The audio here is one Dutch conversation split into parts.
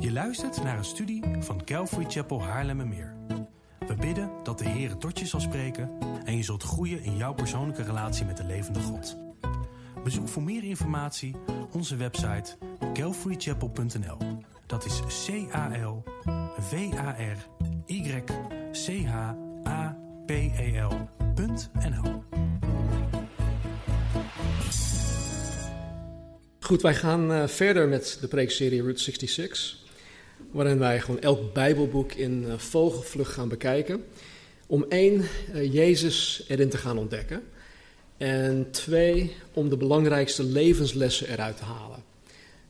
Je luistert naar een studie van Calvary Chapel Haarlemmermeer. We bidden dat de Heer tot je zal spreken en je zult groeien in jouw persoonlijke relatie met de levende God. Bezoek voor meer informatie onze website calvarychapel.nl. Dat is calvarychapel.nl. Goed, wij gaan verder met de preekserie Route 66, waarin wij gewoon elk Bijbelboek in vogelvlucht gaan bekijken, om 1, Jezus erin te gaan ontdekken, en 2, om de belangrijkste levenslessen eruit te halen.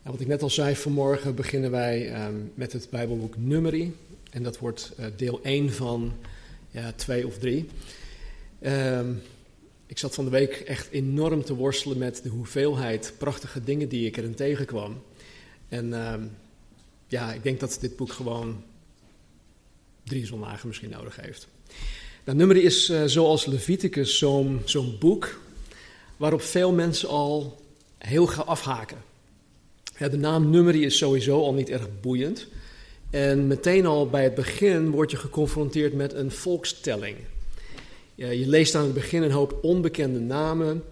Nou, wat ik net al zei, vanmorgen beginnen wij met het Bijbelboek Numeri, en dat wordt deel 1 van 2 of 3. Ik zat van de week echt enorm te worstelen met de hoeveelheid prachtige dingen die ik erin tegenkwam. En ik denk dat dit boek gewoon 3 zondagen misschien nodig heeft. Nou, Numeri is zoals Leviticus zo'n boek waarop veel mensen al heel gaan afhaken. Ja, de naam Numeri is sowieso al niet erg boeiend. En meteen al bij het begin word je geconfronteerd met een volkstelling. Je leest aan het begin een hoop onbekende namen.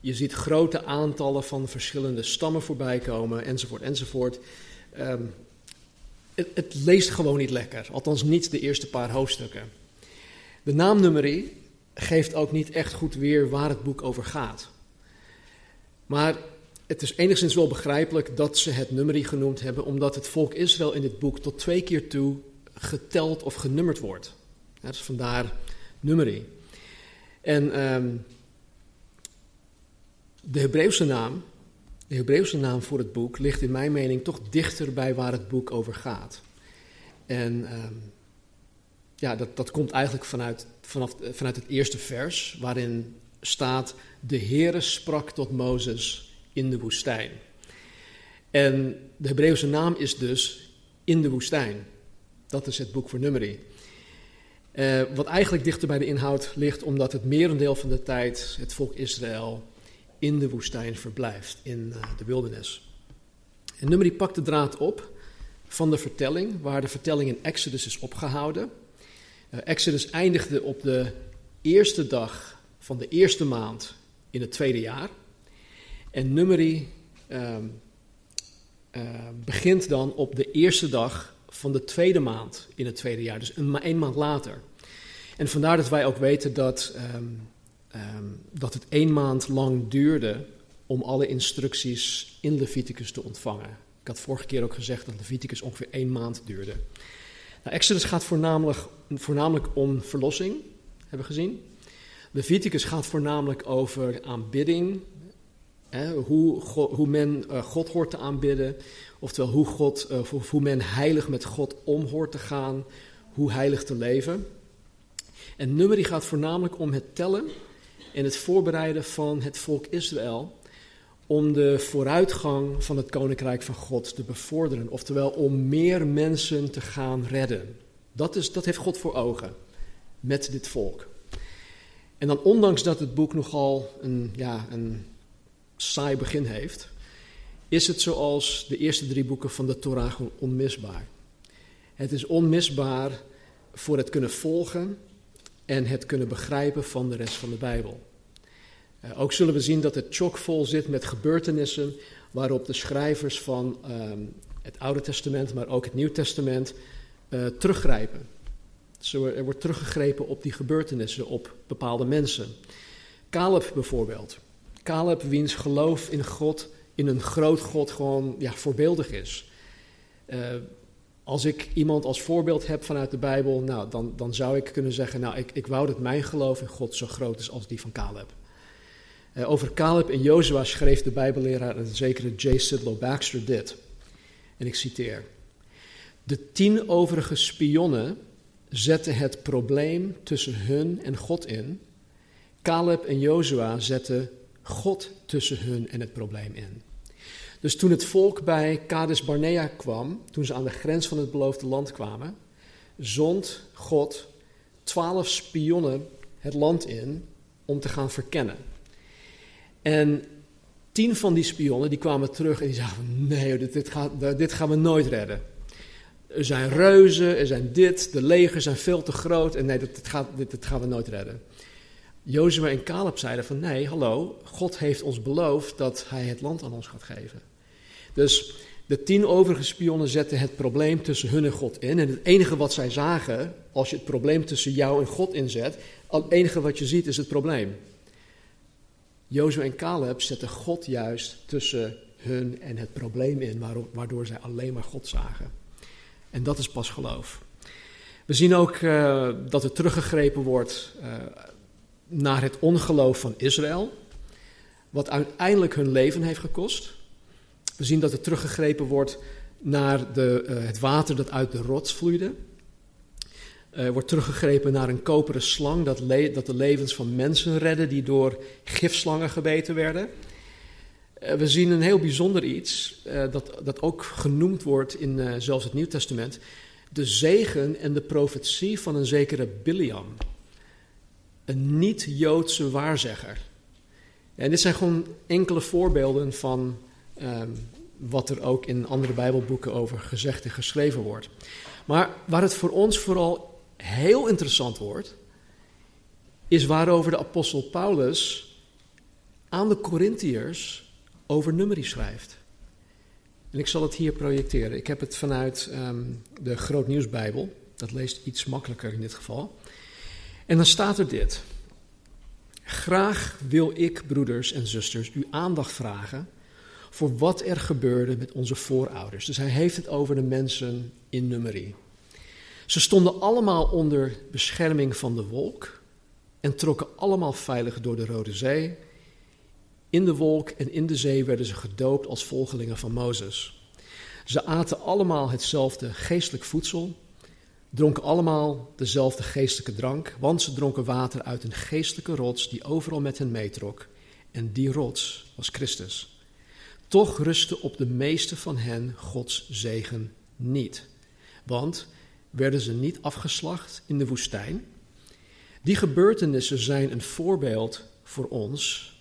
Je ziet grote aantallen van verschillende stammen voorbij komen, enzovoort, enzovoort. Het leest gewoon niet lekker, althans niet de eerste paar hoofdstukken. De naam Numeri geeft ook niet echt goed weer waar het boek over gaat. Maar het is enigszins wel begrijpelijk dat ze het Numeri genoemd hebben, omdat het volk Israël in dit boek tot 2 keer toe geteld of genummerd wordt. Ja, dus vandaar Numeri. En de Hebreeuwse naam voor het boek ligt in mijn mening toch dichter bij waar het boek over gaat. En dat komt eigenlijk vanuit het eerste vers, waarin staat: de Heere sprak tot Mozes in de woestijn. En de Hebreeuwse naam is dus in de woestijn. Dat is het boek voor Numeri. Wat eigenlijk dichter bij de inhoud ligt, omdat het merendeel van de tijd het volk Israël in de woestijn verblijft, in de wildernis. En Numeri pakt de draad op van de vertelling, waar de vertelling in Exodus is opgehouden. Exodus eindigde op de eerste dag van de eerste maand in het tweede jaar. En Numeri begint dan op de eerste dag van de tweede maand in het tweede jaar, dus maar 1 maand later. En vandaar dat wij ook weten dat het 1 maand lang duurde om alle instructies in Leviticus te ontvangen. Ik had vorige keer ook gezegd dat Leviticus ongeveer 1 maand duurde. Nou, Exodus gaat voornamelijk om verlossing, hebben we gezien. Leviticus gaat voornamelijk over aanbidding, hoe men God hoort te aanbidden, oftewel hoe men heilig met God om hoort te gaan, hoe heilig te leven. En Numeri gaat voornamelijk om het tellen en het voorbereiden van het volk Israël om de vooruitgang van het Koninkrijk van God te bevorderen, oftewel om meer mensen te gaan redden. Dat heeft God voor ogen met dit volk. En dan, ondanks dat het boek nogal een saai begin heeft, is het zoals de eerste 3 boeken van de Torah gewoon onmisbaar. Het is onmisbaar voor het kunnen volgen en het kunnen begrijpen van de rest van de Bijbel. Ook zullen we zien dat het chockvol zit met gebeurtenissen waarop de schrijvers van het Oude Testament, maar ook het Nieuw Testament, teruggrijpen. Zo, er wordt teruggegrepen op die gebeurtenissen, op bepaalde mensen. Caleb bijvoorbeeld. Caleb, wiens geloof in God, in een groot God, gewoon voorbeeldig is. Als ik iemand als voorbeeld heb vanuit de Bijbel, dan zou ik kunnen zeggen: ik wou dat mijn geloof in God zo groot is als die van Caleb. Over Caleb en Jozua schreef de Bijbelleraar, een zekere J. Sidlow Baxter, dit. En ik citeer: de 10 overige spionnen zetten het probleem tussen hun en God in. Caleb en Jozua zetten God tussen hun en het probleem in. Dus toen het volk bij Kades Barnea kwam, toen ze aan de grens van het beloofde land kwamen, zond God 12 spionnen het land in om te gaan verkennen. En 10 van die spionnen die kwamen terug en die zeiden: nee, dit gaan we nooit redden. Er zijn reuzen, er zijn dit, de legers zijn veel te groot en nee, dat gaan we nooit redden. Jozua en Caleb zeiden van nee, hallo, God heeft ons beloofd dat hij het land aan ons gaat geven. Dus de 10 overige spionnen zetten het probleem tussen hun en God in. En het enige wat zij zagen, als je het probleem tussen jou en God inzet, het enige wat je ziet is het probleem. Jozua en Caleb zetten God juist tussen hun en het probleem in, waardoor zij alleen maar God zagen. En dat is pas geloof. We zien ook dat er teruggegrepen wordt naar het ongeloof van Israël, wat uiteindelijk hun leven heeft gekost. We zien dat er teruggegrepen wordt naar het water dat uit de rots vloeide. Er wordt teruggegrepen naar een koperen slang dat de levens van mensen redde die door gifslangen gebeten werden. We zien een heel bijzonder iets dat ook genoemd wordt in zelfs het Nieuw Testament. De zegen en de profetie van een zekere Bileam. Een niet-Joodse waarzegger. En dit zijn gewoon enkele voorbeelden van wat er ook in andere Bijbelboeken over gezegd en geschreven wordt. Maar waar het voor ons vooral heel interessant wordt, is waarover de apostel Paulus aan de Corinthiërs over Numeri schrijft. En ik zal het hier projecteren. Ik heb het vanuit de Groot Nieuwsbijbel. Dat leest iets makkelijker in dit geval. En dan staat er dit. Graag wil ik, broeders en zusters, uw aandacht vragen voor wat er gebeurde met onze voorouders. Dus hij heeft het over de mensen in Numeri. Ze stonden allemaal onder bescherming van de wolk en trokken allemaal veilig door de Rode Zee. In de wolk en in de zee werden ze gedoopt als volgelingen van Mozes. Ze aten allemaal hetzelfde geestelijk voedsel, dronken allemaal dezelfde geestelijke drank, want ze dronken water uit een geestelijke rots die overal met hen meetrok. En die rots was Christus. Toch rustte op de meeste van hen Gods zegen niet. Want werden ze niet afgeslacht in de woestijn? Die gebeurtenissen zijn een voorbeeld voor ons,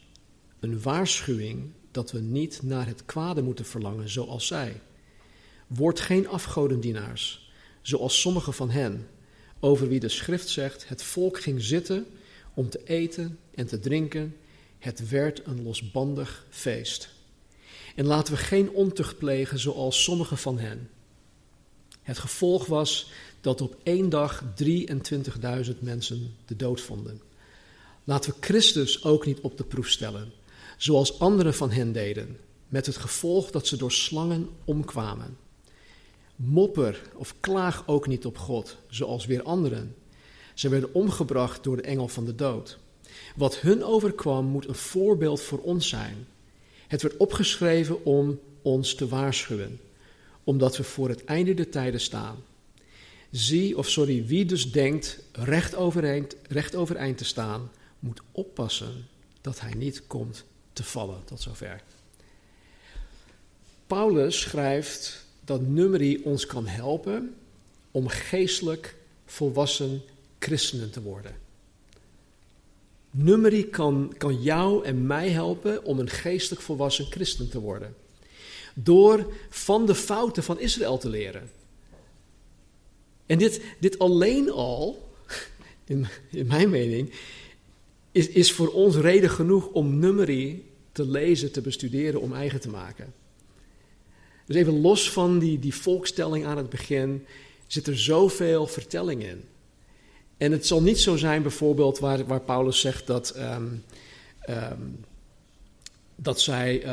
een waarschuwing dat we niet naar het kwade moeten verlangen zoals zij. Word geen afgodendienaars, zoals sommige van hen, over wie de schrift zegt, het volk ging zitten om te eten en te drinken. Het werd een losbandig feest. En laten we geen ontucht plegen zoals sommige van hen. Het gevolg was dat op één dag 23.000 mensen de dood vonden. Laten we Christus ook niet op de proef stellen, zoals anderen van hen deden, met het gevolg dat ze door slangen omkwamen. Mopper of klaag ook niet op God, zoals weer anderen. Ze werden omgebracht door de engel van de dood. Wat hun overkwam moet een voorbeeld voor ons zijn. Het werd opgeschreven om ons te waarschuwen, omdat we voor het einde der tijden staan. Wie dus denkt recht overeind te staan, moet oppassen dat hij niet komt te vallen. Tot zover. Paulus schrijft dat Numeri ons kan helpen om geestelijk volwassen christenen te worden. Numeri kan jou en mij helpen om een geestelijk volwassen christen te worden. Door van de fouten van Israël te leren. En dit alleen al, in mijn mening, is voor ons reden genoeg om Numeri te lezen, te bestuderen, om eigen te maken. Dus even los van die volkstelling aan het begin zit er zoveel vertelling in. En het zal niet zo zijn bijvoorbeeld waar Paulus zegt dat zij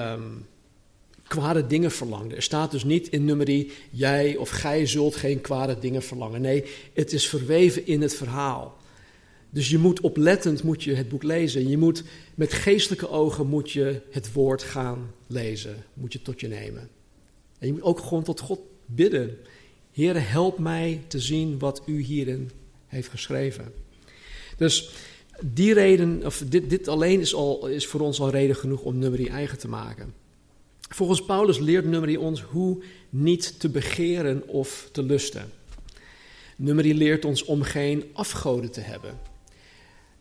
kwade dingen verlangden. Er staat dus niet in Numeri, jij of gij zult geen kwade dingen verlangen. Nee, het is verweven in het verhaal. Dus je moet oplettend het boek lezen. Je moet met geestelijke ogen het woord gaan lezen. Moet je tot je nemen. En je moet ook gewoon tot God bidden. Heere, help mij te zien wat u hierin heeft geschreven. Dus die reden, of dit alleen is voor ons al reden genoeg om Numeri eigen te maken. Volgens Paulus leert Numeri ons hoe niet te begeren of te lusten. Numeri leert ons om geen afgoden te hebben.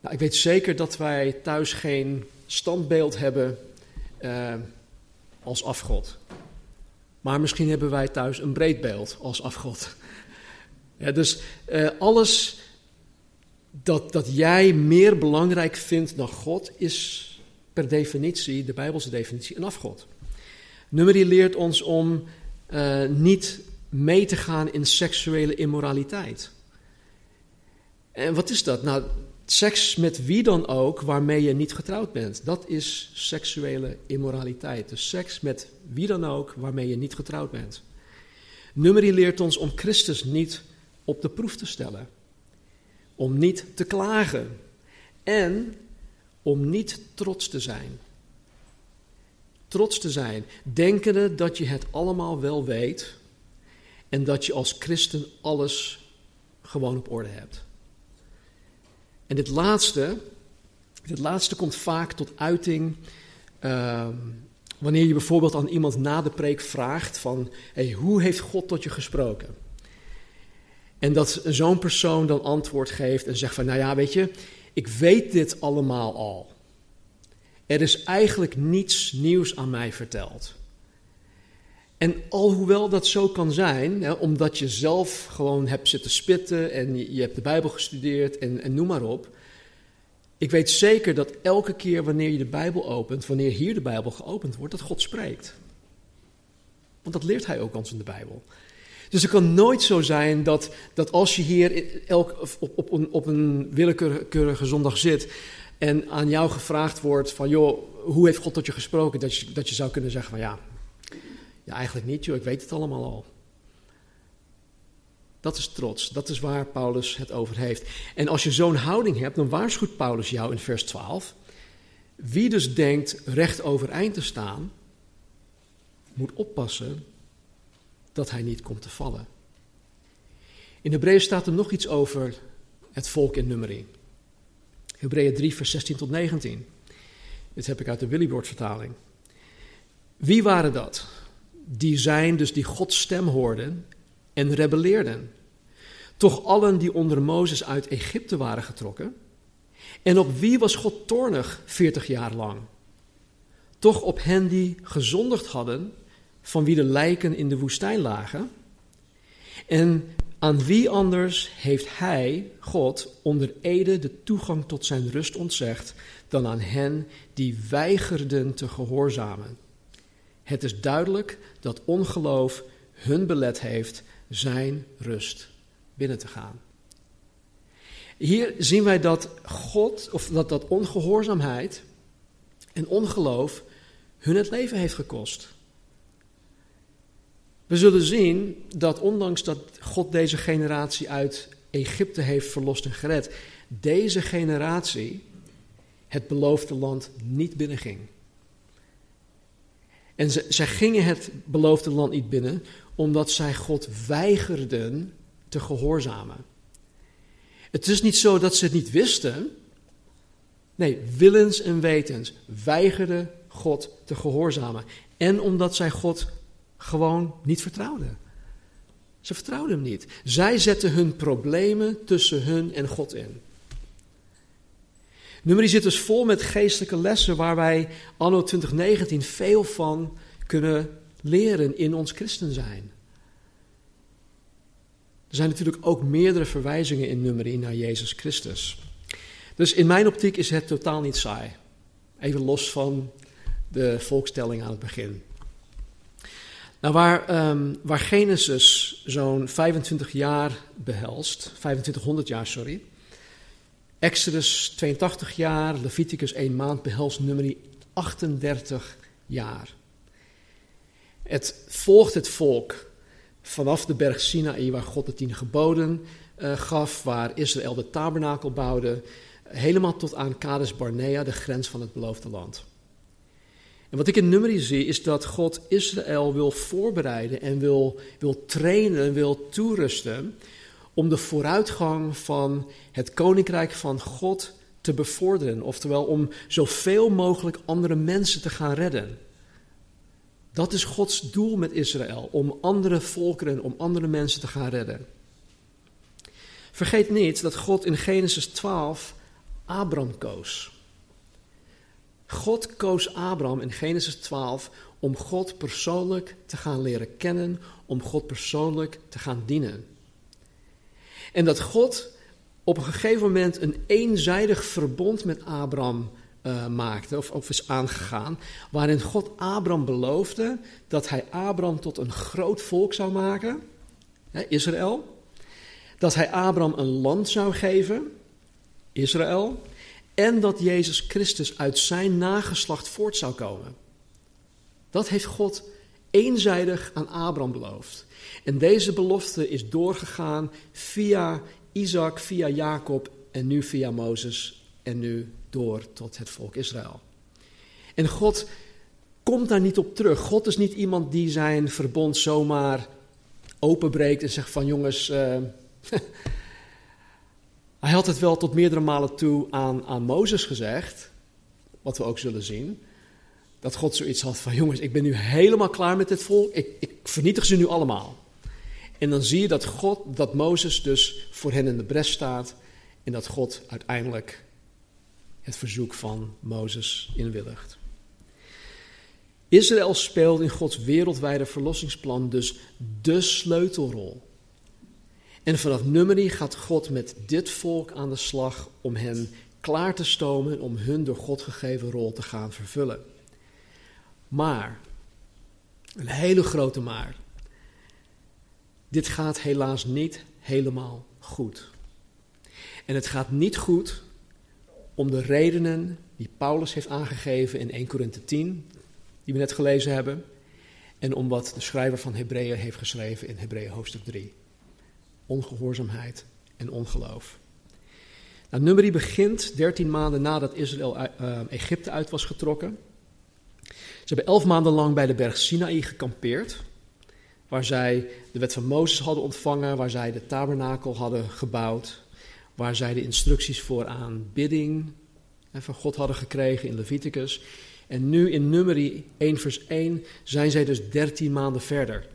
Nou, ik weet zeker dat wij thuis geen standbeeld hebben als afgod. Maar misschien hebben wij thuis een breed beeld als afgod. Ja, dus alles dat jij meer belangrijk vindt dan God is per definitie, de Bijbelse definitie, een afgod. Numeri leert ons om niet mee te gaan in seksuele immoraliteit. En wat is dat? Nou, seks met wie dan ook waarmee je niet getrouwd bent. Dat is seksuele immoraliteit. Dus seks met wie dan ook waarmee je niet getrouwd bent. Numeri leert ons om Christus niet op de proef te stellen. Om niet te klagen. En om niet trots te zijn. Trots te zijn. Denkende dat je het allemaal wel weet. En dat je als christen alles gewoon op orde hebt. En dit laatste komt vaak tot uiting wanneer je bijvoorbeeld aan iemand na de preek vraagt van, hey, hoe heeft God tot je gesproken? En dat zo'n persoon dan antwoord geeft en zegt van, nou ja, weet je, ik weet dit allemaal al. Er is eigenlijk niets nieuws aan mij verteld. En alhoewel dat zo kan zijn, hè, omdat je zelf gewoon hebt zitten spitten en je hebt de Bijbel gestudeerd en noem maar op. Ik weet zeker dat elke keer wanneer je de Bijbel opent, wanneer hier de Bijbel geopend wordt, dat God spreekt. Want dat leert hij ook ons in de Bijbel. Dus het kan nooit zo zijn dat als je hier op een willekeurige zondag zit en aan jou gevraagd wordt van, joh, hoe heeft God tot je gesproken? Dat je zou kunnen zeggen van, ja, eigenlijk niet, joh, ik weet het allemaal al. Dat is trots, dat is waar Paulus het over heeft. En als je zo'n houding hebt, dan waarschuwt Paulus jou in vers 12. Wie dus denkt recht overeind te staan, moet oppassen dat hij niet komt te vallen. In Hebreeën staat er nog iets over het volk in Numeri. Hebreeën 3, vers 16 tot 19. Dit heb ik uit de Willybord-vertaling. Wie waren dat? Die zijn dus die Gods stem hoorden en rebelleerden. Toch allen die onder Mozes uit Egypte waren getrokken. En op wie was God toornig 40 jaar lang? Toch op hen die gezondigd hadden, van wie de lijken in de woestijn lagen. En aan wie anders heeft hij, God, onder ede de toegang tot zijn rust ontzegd dan aan hen die weigerden te gehoorzamen? Het is duidelijk dat ongeloof hun belet heeft zijn rust binnen te gaan. Hier zien wij dat God, of dat ongehoorzaamheid en ongeloof hun het leven heeft gekost. We zullen zien dat ondanks dat God deze generatie uit Egypte heeft verlost en gered, deze generatie het beloofde land niet binnenging. En zij gingen het beloofde land niet binnen, omdat zij God weigerden te gehoorzamen. Het is niet zo dat ze het niet wisten. Nee, willens en wetens weigerden God te gehoorzamen. En omdat zij God gewoon niet vertrouwden. Ze vertrouwden hem niet. Zij zetten hun problemen tussen hun en God in. Numeri zit dus vol met geestelijke lessen waar wij anno 2019 veel van kunnen leren in ons christen zijn. Er zijn natuurlijk ook meerdere verwijzingen in Numeri naar Jezus Christus. Dus in mijn optiek is het totaal niet saai. Even los van de volkstelling aan het begin. Nou, waar Genesis zo'n 25 jaar behelst, 2500 jaar, sorry. Exodus 82 jaar, Leviticus 1 maand, behelst Numeri 38 jaar. Het volgt het volk vanaf de berg Sinaï, waar God de 10 geboden gaf, waar Israël de tabernakel bouwde, helemaal tot aan Kades Barnea, de grens van het beloofde land. En wat ik in Numeri zie, is dat God Israël wil voorbereiden en wil trainen, wil toerusten om de vooruitgang van het koninkrijk van God te bevorderen. Oftewel, om zoveel mogelijk andere mensen te gaan redden. Dat is Gods doel met Israël, om andere volkeren, om andere mensen te gaan redden. Vergeet niet dat God in Genesis 12 Abraham koos. God koos Abraham in Genesis 12 om God persoonlijk te gaan leren kennen, om God persoonlijk te gaan dienen. En dat God op een gegeven moment een eenzijdig verbond met Abraham maakte, of is aangegaan, waarin God Abraham beloofde dat hij Abraham tot een groot volk zou maken, hè, Israël. Dat hij Abraham een land zou geven, Israël. En dat Jezus Christus uit zijn nageslacht voort zou komen. Dat heeft God eenzijdig aan Abraham beloofd. En deze belofte is doorgegaan via Isaac, via Jacob en nu via Mozes en nu door tot het volk Israël. En God komt daar niet op terug. God is niet iemand die zijn verbond zomaar openbreekt en zegt van jongens... Hij had het wel tot meerdere malen toe aan Mozes gezegd, wat we ook zullen zien. Dat God zoiets had van, jongens, ik ben nu helemaal klaar met dit volk, ik vernietig ze nu allemaal. En dan zie je dat Mozes dus voor hen in de bres staat en dat God uiteindelijk het verzoek van Mozes inwilligt. Israël speelt in Gods wereldwijde verlossingsplan dus de sleutelrol. En vanaf Numeri gaat God met dit volk aan de slag om hen klaar te stomen en om hun door God gegeven rol te gaan vervullen. Maar, een hele grote maar, dit gaat helaas niet helemaal goed. En het gaat niet goed om de redenen die Paulus heeft aangegeven in 1 Korinthe 10, die we net gelezen hebben, en om wat de schrijver van Hebreeën heeft geschreven in Hebreeën hoofdstuk 3. Ongehoorzaamheid en ongeloof. Nou, Numeri begint 13 maanden nadat Israël Egypte uit was getrokken. Ze hebben 11 maanden lang bij de berg Sinaï gekampeerd, waar zij de wet van Mozes hadden ontvangen, waar zij de tabernakel hadden gebouwd, waar zij de instructies voor aanbidding van God hadden gekregen in Leviticus. En nu in Numeri 1 vers 1 zijn zij dus 13 maanden verder.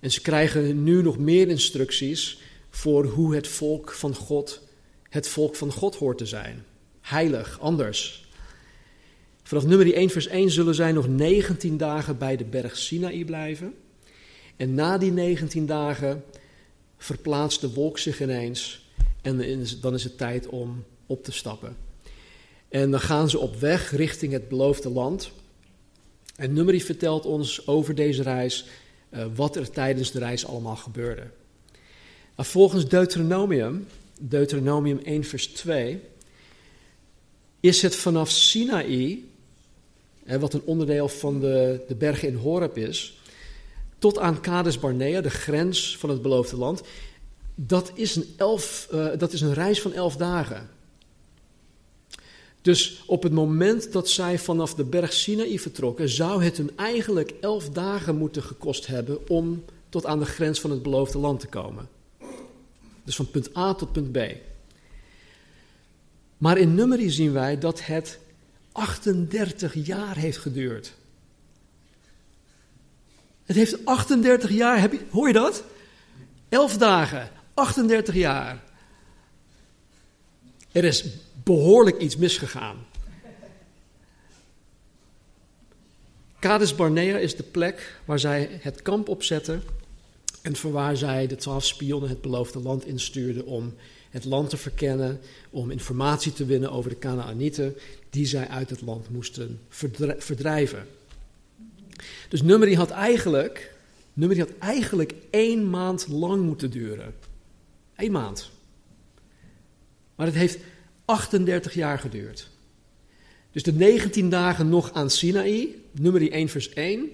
En ze krijgen nu nog meer instructies voor hoe het volk van God hoort te zijn. Heilig, anders. Vanaf Numeri 1 vers 1 zullen zij nog 19 dagen bij de berg Sinaï blijven. En na die 19 dagen verplaatst de wolk zich ineens en dan is het tijd om op te stappen. En dan gaan ze op weg richting het beloofde land. En Numeri vertelt ons over deze reis... Wat er tijdens de reis allemaal gebeurde. Nou, volgens Deuteronomium 1 vers 2... is het vanaf Sinaï, wat een onderdeel van de bergen in Horeb is, tot aan Kades Barnea, de grens van het beloofde land, dat is een reis van 11 dagen. Dus op het moment dat zij vanaf de berg Sinaï vertrokken, zou het hun eigenlijk 11 dagen moeten gekost hebben om tot aan de grens van het beloofde land te komen. Dus van punt A tot punt B. Maar in Numeri zien wij dat het 38 jaar heeft geduurd. Het heeft 38 jaar, hoor je dat? 11 dagen, 38 jaar. Er is behoorlijk iets misgegaan. Kades Barnea is de plek waar zij het kamp opzetten en vanwaar zij de 12 spionnen het beloofde land instuurden om het land te verkennen, om informatie te winnen over de Canaanieten die zij uit het land moesten verdrijven. Dus Numeri had eigenlijk 1 maand lang moeten duren. 1 maand. Maar het heeft 38 jaar geduurd. Dus de 19 dagen nog aan Sinaï, Numeri 1 vers 1,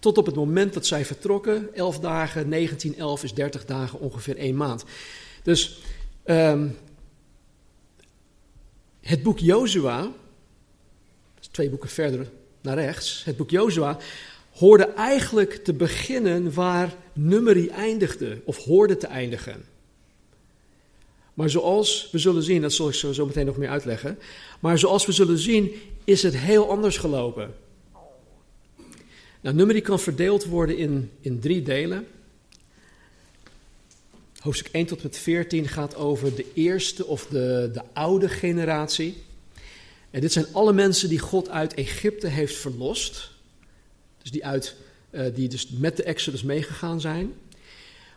tot op het moment dat zij vertrokken, 11 dagen, 19, 11 is 30 dagen, ongeveer 1 maand. Dus het boek Jozua, dat is 2 boeken verder naar rechts, het boek Jozua hoorde eigenlijk te beginnen waar Numeri eindigde, of hoorde te eindigen. Maar zoals we zullen zien, dat zal ik zo meteen nog meer uitleggen, maar zoals we zullen zien is het heel anders gelopen. Nou, Numeri kan verdeeld worden in 3 delen. Hoofdstuk 1 tot met 14 gaat over de eerste of de oude generatie. En dit zijn alle mensen die God uit Egypte heeft verlost. Dus die met de Exodus meegegaan zijn.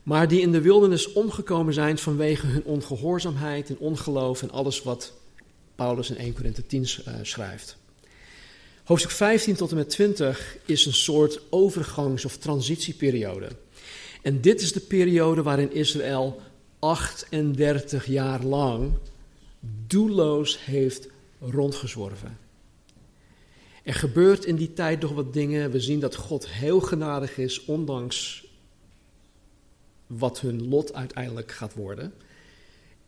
Maar die in de wildernis omgekomen zijn vanwege hun ongehoorzaamheid en ongeloof en alles wat Paulus in 1 Korinthe 10 schrijft. Hoofdstuk 15 tot en met 20 is een soort overgangs- of transitieperiode. En dit is de periode waarin Israël 38 jaar lang doelloos heeft rondgezworven. Er gebeurt in die tijd nog wat dingen. We zien dat God heel genadig is, ondanks wat hun lot uiteindelijk gaat worden.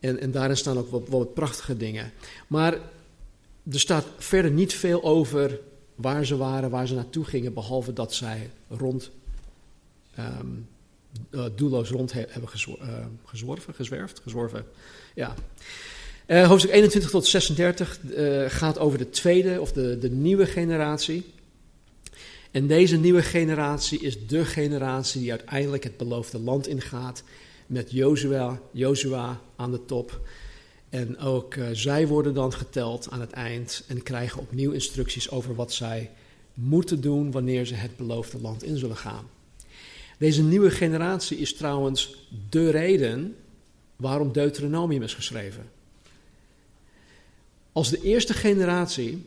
En daarin staan ook wat prachtige dingen. Maar er staat verder niet veel over waar ze waren, waar ze naartoe gingen, behalve dat zij doelloos rond hebben gezworven. Ja. Hoofdstuk 21 tot 36 gaat over de tweede of de nieuwe generatie. En deze nieuwe generatie is de generatie die uiteindelijk het beloofde land ingaat met Jozua aan de top. En ook zij worden dan geteld aan het eind en krijgen opnieuw instructies over wat zij moeten doen wanneer ze het beloofde land in zullen gaan. Deze nieuwe generatie is trouwens de reden waarom Deuteronomium is geschreven. Als de eerste generatie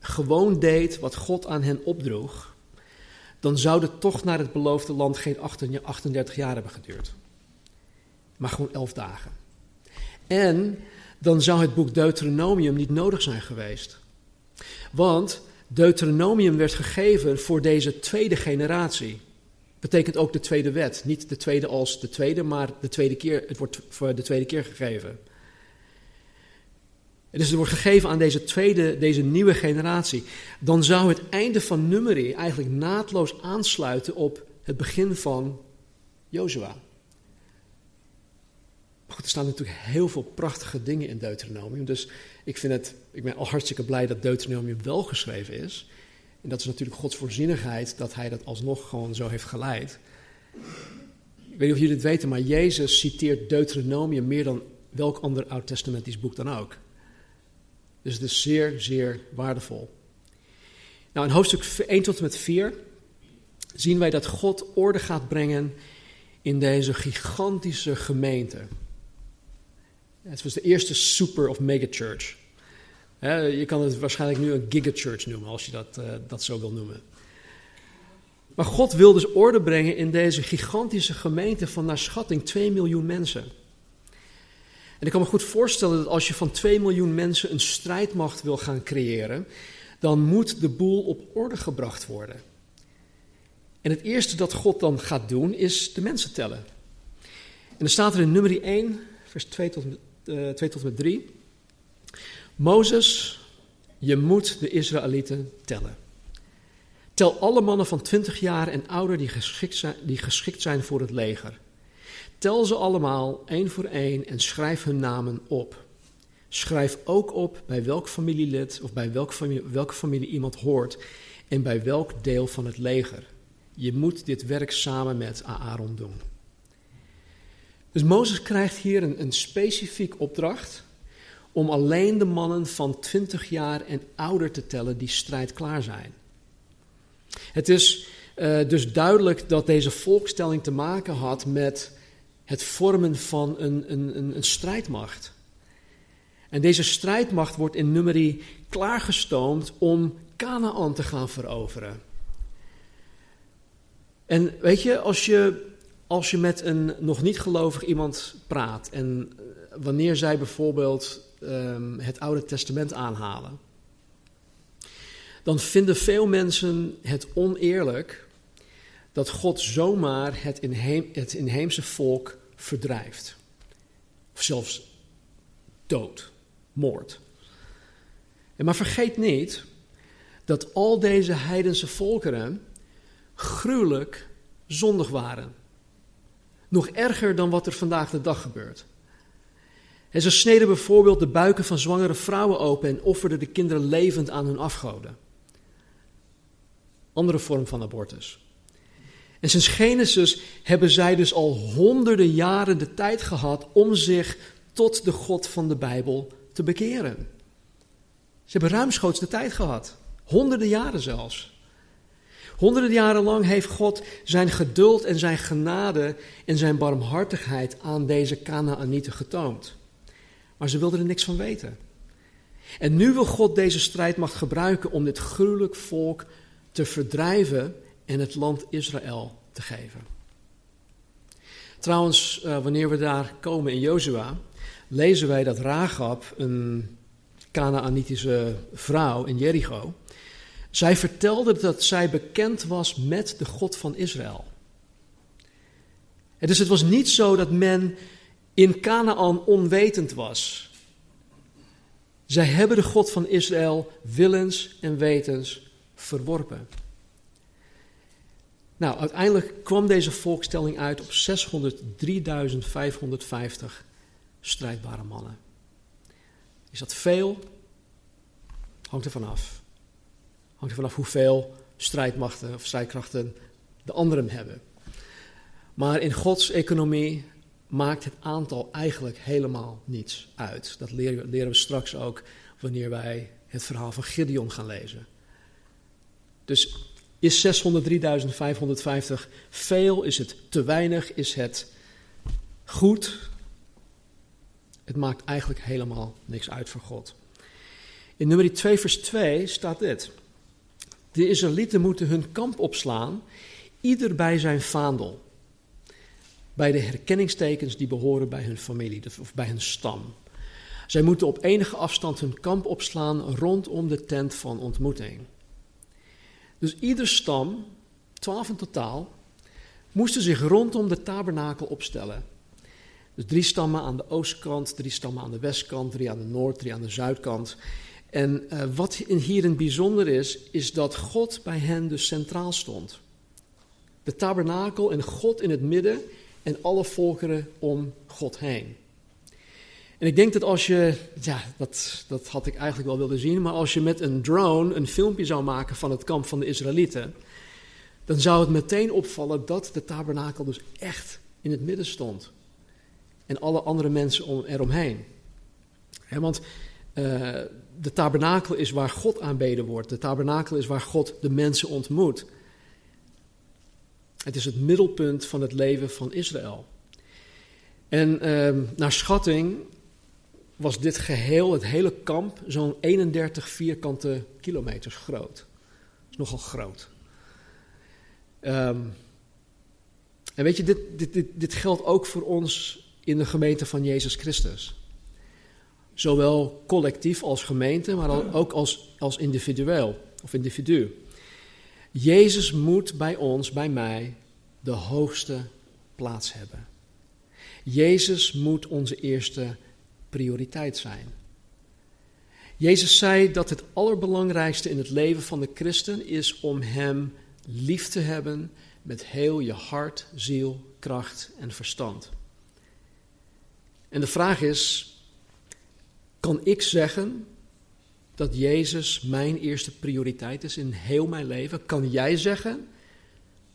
gewoon deed wat God aan hen opdroeg, dan zou de tocht naar het beloofde land geen 38 jaar hebben geduurd. Maar gewoon 11 dagen. En dan zou het boek Deuteronomium niet nodig zijn geweest. Want Deuteronomium werd gegeven voor deze tweede generatie. Betekent ook de tweede wet. Niet de tweede als de tweede, maar de tweede keer, het wordt voor de tweede keer gegeven. Dus het wordt gegeven aan deze nieuwe generatie. Dan zou het einde van Numeri eigenlijk naadloos aansluiten op het begin van Jozua. Goed, er staan natuurlijk heel veel prachtige dingen in Deuteronomium. Dus ik ben al hartstikke blij dat Deuteronomium wel geschreven is. En dat is natuurlijk Gods voorzienigheid dat hij dat alsnog gewoon zo heeft geleid. Ik weet niet of jullie het weten, maar Jezus citeert Deuteronomium meer dan welk ander oud-testamentisch boek dan ook. Dus het is zeer, zeer waardevol. Nou, in hoofdstuk 1 tot en met 4 zien wij dat God orde gaat brengen in deze gigantische gemeente. Het was de eerste super- of megachurch. Je kan het waarschijnlijk nu een gigachurch noemen, als je dat zo wil noemen. Maar God wil dus orde brengen in deze gigantische gemeente van naar schatting 2 miljoen mensen. En ik kan me goed voorstellen dat als je van 2 miljoen mensen een strijdmacht wil gaan creëren, dan moet de boel op orde gebracht worden. En het eerste dat God dan gaat doen, is de mensen tellen. En dan staat er in Numeri 1, vers 2 tot en met 3. Mozes, je moet de Israëlieten tellen. Tel alle mannen van 20 jaar en ouder die geschikt zijn voor het leger. Tel ze allemaal, 1 voor 1, en schrijf hun namen op. Schrijf ook op bij welk familielid of bij welke familie iemand hoort en bij welk deel van het leger. Je moet dit werk samen met Aaron doen. Dus Mozes krijgt hier een specifiek opdracht om alleen de mannen van 20 jaar en ouder te tellen die strijdklaar zijn. Het is dus duidelijk dat deze volkstelling te maken had met het vormen van een strijdmacht. En deze strijdmacht wordt in Numeri klaargestoomd om Kanaän te gaan veroveren. En weet je, als je met een nog niet gelovig iemand praat en wanneer zij bijvoorbeeld het Oude Testament aanhalen, dan vinden veel mensen het oneerlijk dat God zomaar het inheemse volk verdrijft. Of zelfs dood, moord. Maar vergeet niet dat al deze heidense volkeren gruwelijk zondig waren. Nog erger dan wat er vandaag de dag gebeurt. En ze sneden bijvoorbeeld de buiken van zwangere vrouwen open en offerden de kinderen levend aan hun afgoden. Andere vorm van abortus. En sinds Genesis hebben zij dus al honderden jaren de tijd gehad om zich tot de God van de Bijbel te bekeren. Ze hebben ruimschoots de tijd gehad. Honderden jaren zelfs. Honderden jaren lang heeft God zijn geduld en zijn genade en zijn barmhartigheid aan deze Kanaanieten getoond. Maar ze wilden er niks van weten. En nu wil God deze strijdmacht gebruiken om dit gruwelijk volk te verdrijven en het land Israël te geven. Trouwens, wanneer we daar komen in Jozua, lezen wij dat Rahab, een Kanaanitische vrouw in Jericho, zij vertelde dat zij bekend was met de God van Israël. En dus het was niet zo dat men in Kanaan onwetend was. Zij hebben de God van Israël willens en wetens verworpen. Nou, uiteindelijk kwam deze volkstelling uit op 603.550 strijdbare mannen. Is dat veel? Hangt er vanaf. Hangt er vanaf hoeveel strijdmachten of strijdkrachten de anderen hebben. Maar in Gods economie maakt het aantal eigenlijk helemaal niets uit. Dat leren we straks ook wanneer wij het verhaal van Gideon gaan lezen. Dus is 603.550 veel? Is het te weinig? Is het goed? Het maakt eigenlijk helemaal niks uit voor God. In Numeri 2 vers 2 staat dit. De Israëlieten moeten hun kamp opslaan, ieder bij zijn vaandel. Bij de herkenningstekens die behoren bij hun familie of bij hun stam. Zij moeten op enige afstand hun kamp opslaan rondom de tent van ontmoeting. Dus ieder stam, 12 in totaal, moesten zich rondom de tabernakel opstellen. Dus 3 stammen aan de oostkant, 3 stammen aan de westkant, 3 aan de noord, 3 aan de zuidkant. En wat hierin bijzonder is, is dat God bij hen dus centraal stond. De tabernakel en God in het midden en alle volkeren om God heen. En ik denk dat als je, dat had ik eigenlijk wel willen zien, maar als je met een drone een filmpje zou maken van het kamp van de Israëlieten, dan zou het meteen opvallen dat de tabernakel dus echt in het midden stond. En alle andere mensen eromheen. Want de tabernakel is waar God aanbeden wordt. De tabernakel is waar God de mensen ontmoet. Het is het middelpunt van het leven van Israël. En naar schatting was dit geheel, het hele kamp, zo'n 31 vierkante kilometers groot. Dat is nogal groot. En weet je, dit geldt ook voor ons in de gemeente van Jezus Christus. Zowel collectief als gemeente, maar ook als individueel of individu. Jezus moet bij ons, bij mij, de hoogste plaats hebben. Jezus moet onze eerste prioriteit zijn. Jezus zei dat het allerbelangrijkste in het leven van de christen is om hem lief te hebben met heel je hart, ziel, kracht en verstand. En de vraag is, kan ik zeggen dat Jezus mijn eerste prioriteit is in heel mijn leven? Kan jij zeggen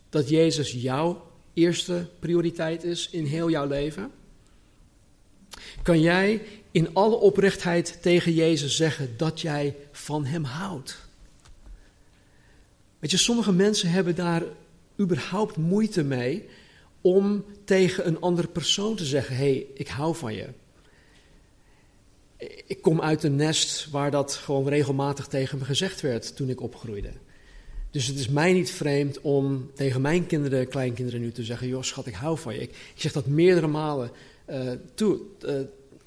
dat Jezus jouw eerste prioriteit is in heel jouw leven? Kan jij in alle oprechtheid tegen Jezus zeggen dat jij van hem houdt? Weet je, sommige mensen hebben daar überhaupt moeite mee om tegen een andere persoon te zeggen, hey, ik hou van je. Ik kom uit een nest waar dat gewoon regelmatig tegen me gezegd werd toen ik opgroeide. Dus het is mij niet vreemd om tegen mijn kinderen, kleinkinderen nu te zeggen, joh schat, ik hou van je. Ik zeg dat meerdere malen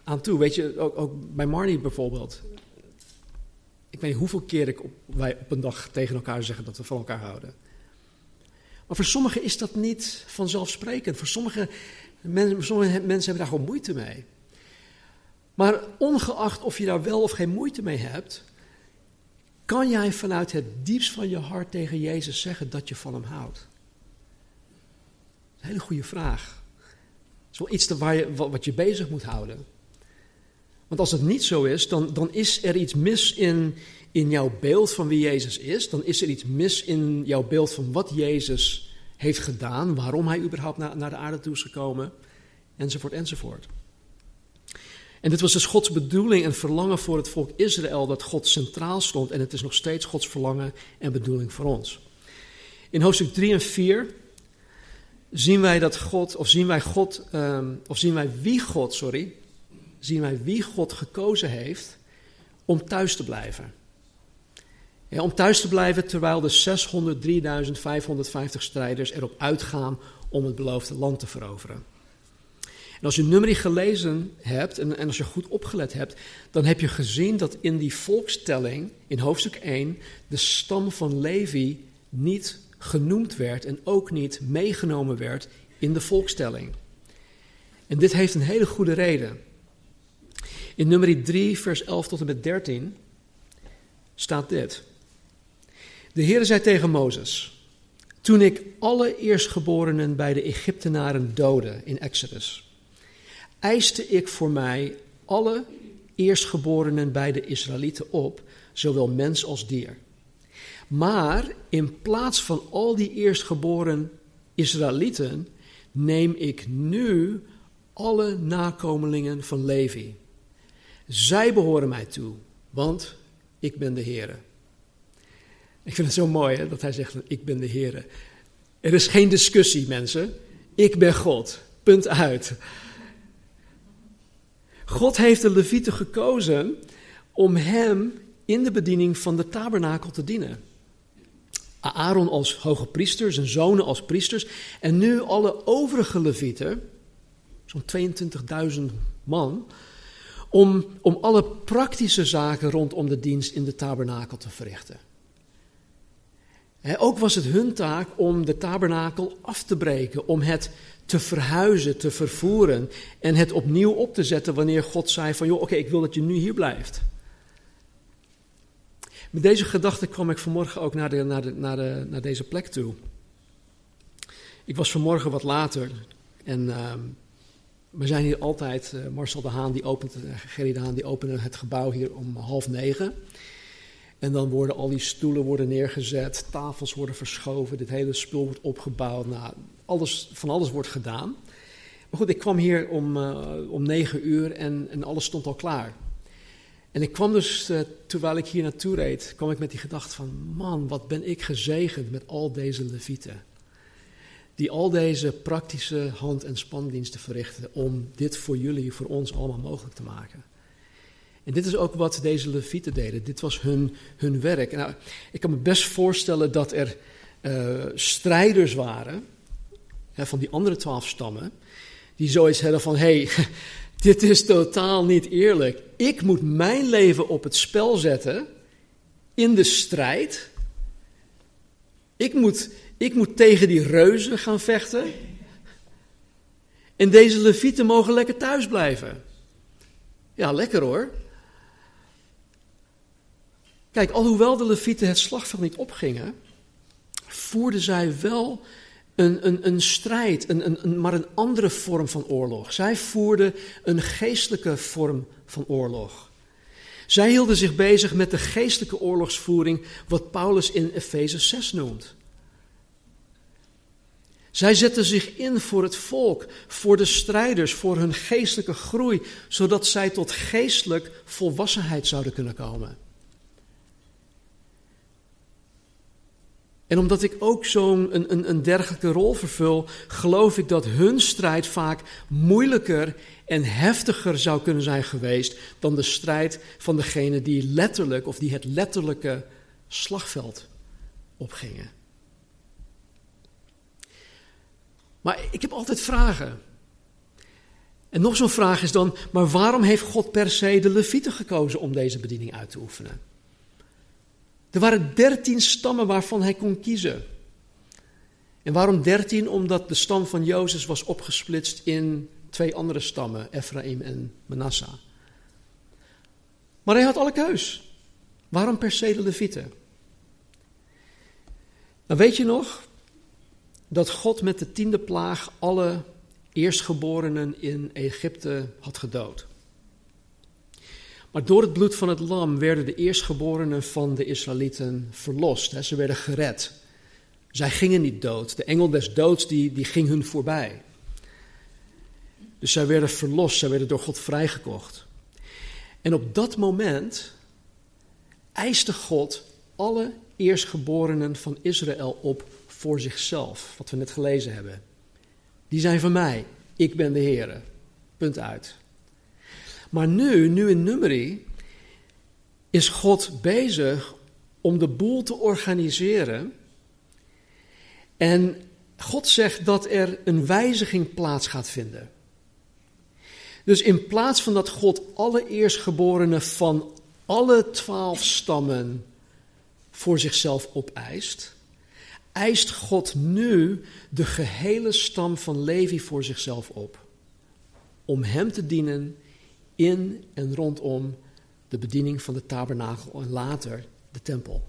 aan toe. Weet je, ook bij Marnie bijvoorbeeld. Ik weet niet hoeveel keer wij op een dag tegen elkaar zeggen dat we van elkaar houden. Maar voor sommigen is dat niet vanzelfsprekend. Voor sommige mensen hebben daar gewoon moeite mee. Maar ongeacht of je daar wel of geen moeite mee hebt, kan jij vanuit het diepst van je hart tegen Jezus zeggen dat je van hem houdt? Dat is een hele goede vraag. Het is wel iets wat je bezig moet houden. Want als het niet zo is, dan is er iets mis in jouw beeld van wie Jezus is. Dan is er iets mis in jouw beeld van wat Jezus heeft gedaan, waarom hij überhaupt naar de aarde toe is gekomen, enzovoort, enzovoort. En dit was dus Gods bedoeling en verlangen voor het volk Israël, dat God centraal stond. En het is nog steeds Gods verlangen en bedoeling voor ons. In hoofdstuk 3 en 4 zien wij wie God gekozen heeft om thuis te blijven. Ja, om thuis te blijven terwijl de 603.550 strijders erop uitgaan om het beloofde land te veroveren. En als je Numeri gelezen hebt en als je goed opgelet hebt, dan heb je gezien dat in die volkstelling, in hoofdstuk 1, de stam van Levi niet genoemd werd en ook niet meegenomen werd in de volkstelling. En dit heeft een hele goede reden. In Numeri 3, vers 11 tot en met 13 staat dit. De Heere zei tegen Mozes, toen ik alle eerstgeborenen bij de Egyptenaren doodde in Exodus, eiste ik voor mij alle eerstgeborenen bij de Israëlieten op, zowel mens als dier. Maar in plaats van al die eerstgeboren Israëlieten neem ik nu alle nakomelingen van Levi. Zij behoren mij toe, want ik ben de Heere. Ik vind het zo mooi hè, dat hij zegt, ik ben de Heere. Er is geen discussie, mensen. Ik ben God. Punt uit. God heeft de Levieten gekozen om hem in de bediening van de tabernakel te dienen. Aaron als hoge priester, zijn zonen als priesters. En nu alle overige Levieten, zo'n 22.000 man, om alle praktische zaken rondom de dienst in de tabernakel te verrichten. Ook was het hun taak om de tabernakel af te breken, om het te verhuizen, te vervoeren en het opnieuw op te zetten wanneer God zei van, joh, oké, ik wil dat je nu hier blijft. Met deze gedachte kwam ik vanmorgen ook naar deze plek toe. Ik was vanmorgen wat later en we zijn hier altijd, Marcel de Haan, Gerry de Haan, die openen het gebouw hier om 8:30. En dan worden al die stoelen neergezet, tafels worden verschoven, dit hele spul wordt opgebouwd. Nou, van alles wordt gedaan. Maar goed, ik kwam hier om 9:00 en alles stond al klaar. En ik kwam dus, terwijl ik hier naartoe reed, kwam ik met die gedachte van, man, wat ben ik gezegend met al deze Levieten. Die al deze praktische hand- en spandiensten verrichten om dit voor jullie, voor ons allemaal mogelijk te maken. En dit is ook wat deze Levieten deden. Dit was hun werk. Nou, ik kan me best voorstellen dat er strijders waren, hè, van die andere 12 stammen, die zoiets hadden van, hey, dit is totaal niet eerlijk. Ik moet mijn leven op het spel zetten in de strijd. Ik moet tegen die reuzen gaan vechten. En deze Levieten mogen lekker thuis blijven. Ja, lekker hoor. Kijk, alhoewel de Levieten het slagveld niet opgingen, voerden zij wel een strijd, maar een andere vorm van oorlog. Zij voerden een geestelijke vorm van oorlog. Zij hielden zich bezig met de geestelijke oorlogsvoering, wat Paulus in Efeze 6 noemt. Zij zetten zich in voor het volk, voor de strijders, voor hun geestelijke groei, zodat zij tot geestelijk volwassenheid zouden kunnen komen. En omdat ik ook zo'n een dergelijke rol vervul, geloof ik dat hun strijd vaak moeilijker en heftiger zou kunnen zijn geweest dan de strijd van degene die het letterlijke slagveld opgingen. Maar ik heb altijd vragen. En nog zo'n vraag is dan, maar waarom heeft God per se de Levieten gekozen om deze bediening uit te oefenen? Er waren 13 stammen waarvan hij kon kiezen. En waarom 13? Omdat de stam van Jozef was opgesplitst in 2 andere stammen, Ephraim en Manasseh. Maar hij had alle keus. Waarom per se de Levieten? Nou, weet je nog dat God met de 10e plaag alle eerstgeborenen in Egypte had gedood. Maar door het bloed van het lam werden de eerstgeborenen van de Israëlieten verlost. Hè? Ze werden gered. Zij gingen niet dood. De engel des doods die ging hun voorbij. Dus zij werden verlost. Zij werden door God vrijgekocht. En op dat moment eiste God alle eerstgeborenen van Israël op voor zichzelf. Wat we net gelezen hebben. Die zijn van mij. Ik ben de Heere. Punt uit. Maar nu in Numeri, is God bezig om de boel te organiseren. En God zegt dat er een wijziging plaats gaat vinden. Dus in plaats van dat God alle eerstgeborenen van alle 12 stammen voor zichzelf opeist, eist God nu de gehele stam van Levi voor zichzelf op. Om hem te dienen in en rondom de bediening van de tabernakel en later de tempel.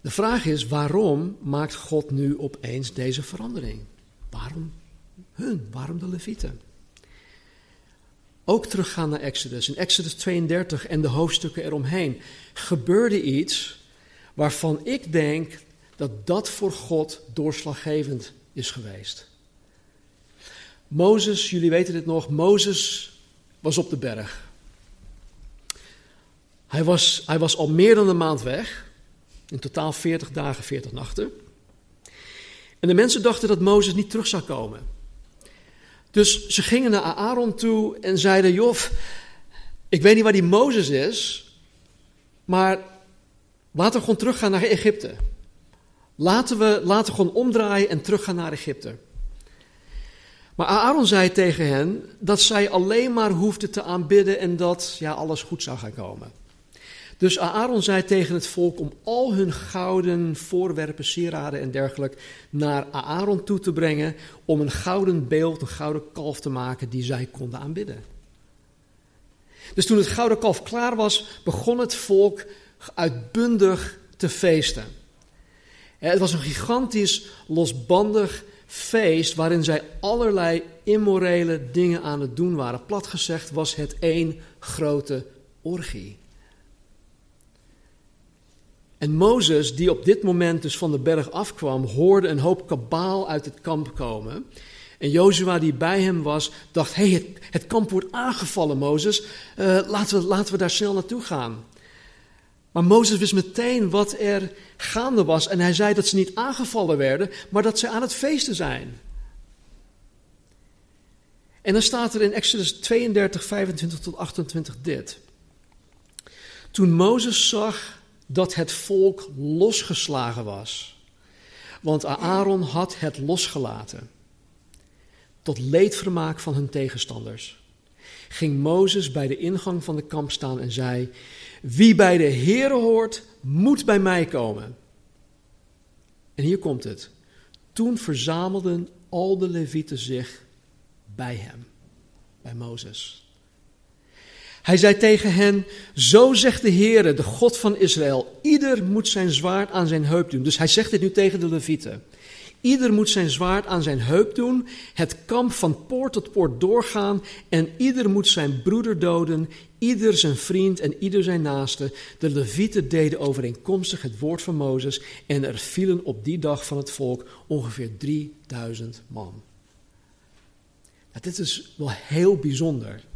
De vraag is, waarom maakt God nu opeens deze verandering? Waarom hun? Waarom de Levieten? Ook teruggaan naar Exodus. In Exodus 32 en de hoofdstukken eromheen gebeurde iets waarvan ik denk dat dat voor God doorslaggevend is geweest. Mozes, jullie weten dit nog, Mozes was op de berg. Hij was al meer dan een maand weg. In totaal 40 dagen, 40 nachten. En de mensen dachten dat Mozes niet terug zou komen. Dus ze gingen naar Aaron toe en zeiden, joh, ik weet niet waar die Mozes is, maar laten we gewoon teruggaan naar Egypte. Laten we gewoon omdraaien en teruggaan naar Egypte. Maar Aaron zei tegen hen dat zij alleen maar hoefden te aanbidden en dat alles goed zou gaan komen. Dus Aaron zei tegen het volk om al hun gouden voorwerpen, sieraden en dergelijke naar Aaron toe te brengen om een gouden beeld, een gouden kalf te maken die zij konden aanbidden. Dus toen het gouden kalf klaar was, begon het volk uitbundig te feesten. Het was een gigantisch, losbandig feest waarin zij allerlei immorele dingen aan het doen waren. Plat gezegd was het één grote orgie. En Mozes, die op dit moment dus van de berg afkwam, hoorde een hoop kabaal uit het kamp komen. En Jozua, die bij hem was, dacht, het kamp wordt aangevallen, Mozes. Laten we daar snel naartoe gaan. Maar Mozes wist meteen wat er gaande was. En hij zei dat ze niet aangevallen werden, maar dat ze aan het feesten zijn. En dan staat er in Exodus 32, 25 tot 28 dit. Toen Mozes zag dat het volk losgeslagen was, want Aaron had het losgelaten, tot leedvermaak van hun tegenstanders, ging Mozes bij de ingang van de kamp staan en zei, wie bij de Heere hoort, moet bij mij komen. En hier komt het. Toen verzamelden al de Levieten zich bij hem, bij Mozes. Hij zei tegen hen, zo zegt de Heere, de God van Israël, ieder moet zijn zwaard aan zijn heup doen. Dus hij zegt dit nu tegen de Levieten. Ieder moet zijn zwaard aan zijn heup doen, het kamp van poort tot poort doorgaan en ieder moet zijn broeder doden, ieder zijn vriend en ieder zijn naaste. De Levieten deden overeenkomstig het woord van Mozes en er vielen op die dag van het volk ongeveer 3000 man. Nou, dit is wel heel bijzonder.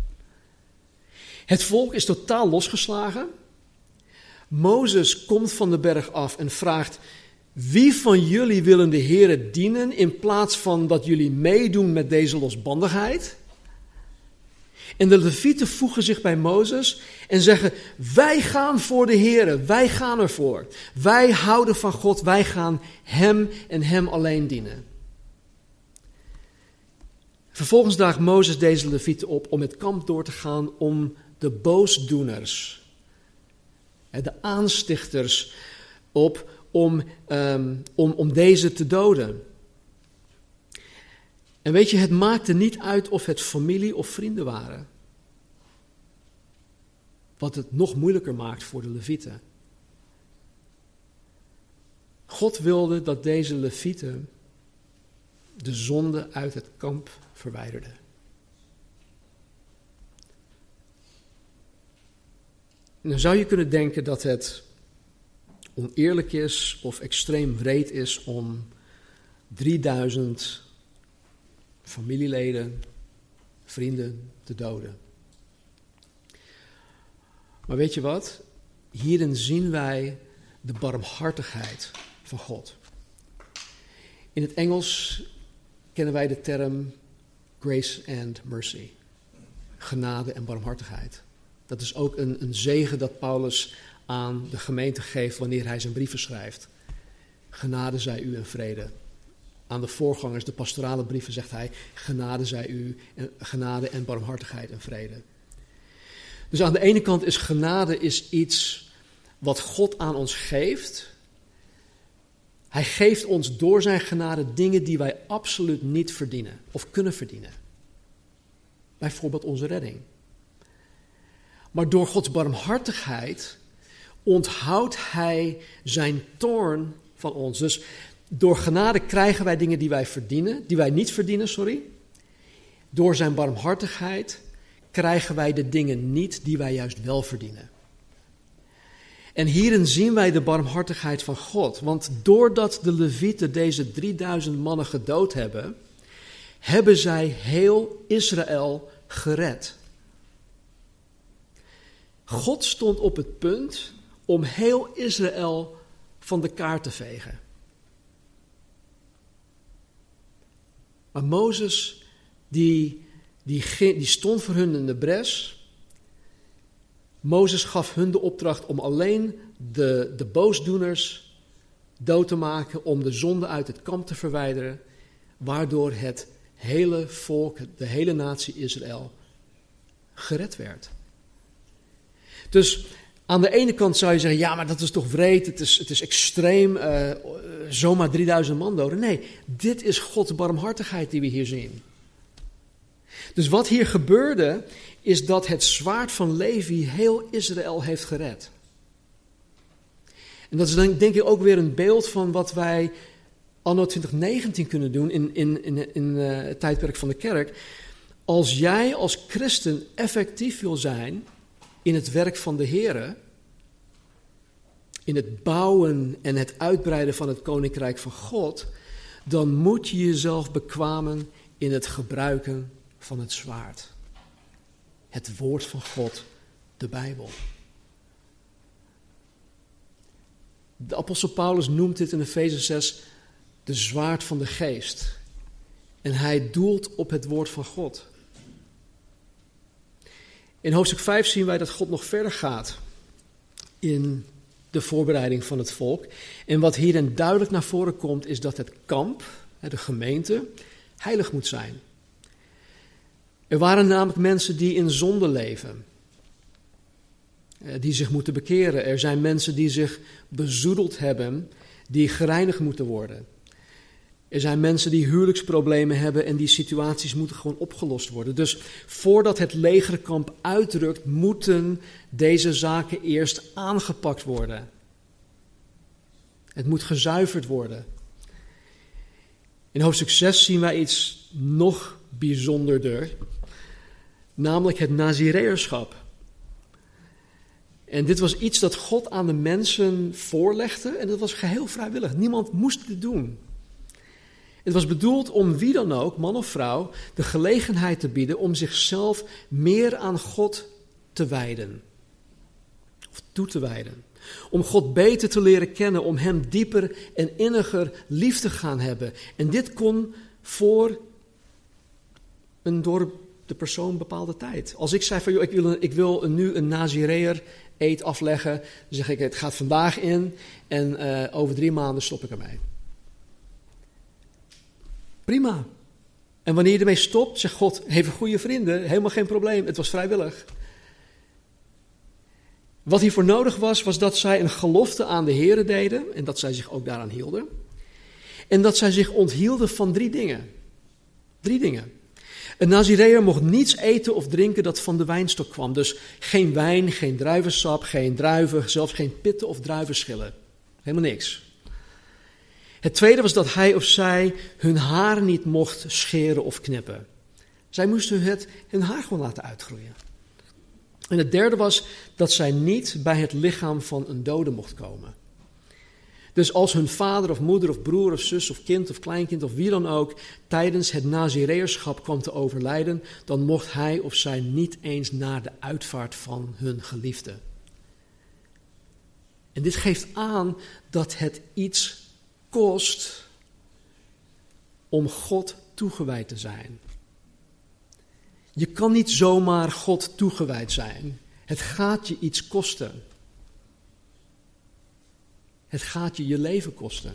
Het volk is totaal losgeslagen. Mozes komt van de berg af en vraagt, wie van jullie willen de Heere dienen in plaats van dat jullie meedoen met deze losbandigheid? En de Levieten voegen zich bij Mozes en zeggen, wij gaan voor de Heere, wij gaan ervoor. Wij houden van God, wij gaan hem en hem alleen dienen. Vervolgens daagt Mozes deze Levieten op om het kamp door te gaan om de boosdoeners, de aanstichters, op om deze te doden. En weet je, het maakte niet uit of het familie of vrienden waren. Wat het nog moeilijker maakt voor de Levieten. God wilde dat deze Levieten de zonde uit het kamp verwijderden. Dan zou je kunnen denken dat het oneerlijk is of extreem wreed is om 3000 familieleden, vrienden te doden. Maar weet je wat? Hierin zien wij de barmhartigheid van God. In het Engels kennen wij de term grace and mercy. Genade en barmhartigheid. Dat is ook een zegen dat Paulus aan de gemeente geeft wanneer hij zijn brieven schrijft. Genade zij u en vrede. Aan de voorgangers, de pastorale brieven, zegt hij, genade zij u, en genade en barmhartigheid en vrede. Dus aan de ene kant is genade iets wat God aan ons geeft. Hij geeft ons door zijn genade dingen die wij absoluut niet verdienen of kunnen verdienen. Bijvoorbeeld onze redding. Maar door Gods barmhartigheid onthoudt hij zijn toorn van ons. Dus door genade krijgen wij dingen die wij verdienen, die wij niet verdienen, sorry. Door zijn barmhartigheid krijgen wij de dingen niet die wij juist wel verdienen. En hierin zien wij de barmhartigheid van God. Want doordat de Levieten deze 3000 mannen gedood hebben, hebben zij heel Israël gered. God stond op het punt om heel Israël van de kaart te vegen. Maar Mozes, die stond voor hun in de bres. Mozes gaf hun de opdracht om alleen de boosdoeners dood te maken, om de zonde uit het kamp te verwijderen, waardoor het hele volk, de hele natie Israël, gered werd. Dus aan de ene kant zou je zeggen, ja, maar dat is toch wreed, het is extreem, zomaar 3000 man doden. Nee, dit is Gods barmhartigheid die we hier zien. Dus wat hier gebeurde, is dat het zwaard van Levi heel Israël heeft gered. En dat is dan denk ik ook weer een beeld van wat wij anno 2019 kunnen doen in het tijdperk van de kerk. Als jij als christen effectief wil zijn in het werk van de Here, in het bouwen en het uitbreiden van het Koninkrijk van God, dan moet je jezelf bekwamen in het gebruiken van het zwaard. Het woord van God, de Bijbel. De apostel Paulus noemt dit in Efeze 6 de zwaard van de geest. En hij doelt op het woord van God. In hoofdstuk 5 zien wij dat God nog verder gaat in de voorbereiding van het volk. En wat hierin duidelijk naar voren komt, is dat het kamp, de gemeente, heilig moet zijn. Er waren namelijk mensen die in zonde leven, die zich moeten bekeren. Er zijn mensen die zich bezoedeld hebben, die gereinigd moeten worden. Er zijn mensen die huwelijksproblemen hebben en die situaties moeten gewoon opgelost worden. Dus voordat het legerkamp uitrukt, moeten deze zaken eerst aangepakt worden. Het moet gezuiverd worden. In hoofdstuk 6 zien wij iets nog bijzonderder, namelijk het nazireërschap. En dit was iets dat God aan de mensen voorlegde en dat was geheel vrijwillig. Niemand moest dit doen. Het was bedoeld om wie dan ook, man of vrouw, de gelegenheid te bieden om zichzelf meer aan God te wijden. Of toe te wijden. Om God beter te leren kennen, om hem dieper en inniger lief te gaan hebben. En dit kon voor een door de persoon bepaalde tijd. Als ik zei van, joh, ik wil nu een Nazireër eed afleggen, dan zeg ik, het gaat vandaag in en over 3 maanden stop ik ermee. Prima. En wanneer je ermee stopt, zegt God, even goede vrienden, helemaal geen probleem, het was vrijwillig. Wat hiervoor nodig was, was dat zij een gelofte aan de Here deden en dat zij zich ook daaraan hielden. En dat zij zich onthielden van 3 dingen. 3 dingen. Een Nazireër mocht niets eten of drinken dat van de wijnstok kwam. Dus geen wijn, geen druivensap, geen druiven, zelfs geen pitten of druivenschillen. Helemaal niks. Het tweede was dat hij of zij hun haar niet mocht scheren of knippen. Zij moesten hun haar gewoon laten uitgroeien. En het derde was dat zij niet bij het lichaam van een dode mocht komen. Dus als hun vader of moeder of broer of zus of kind of kleinkind of wie dan ook tijdens het nazireërschap kwam te overlijden, dan mocht hij of zij niet eens naar de uitvaart van hun geliefde. En dit geeft aan dat het iets kost om God toegewijd te zijn. Je kan niet zomaar God toegewijd zijn. Het gaat je iets kosten. Het gaat je je leven kosten.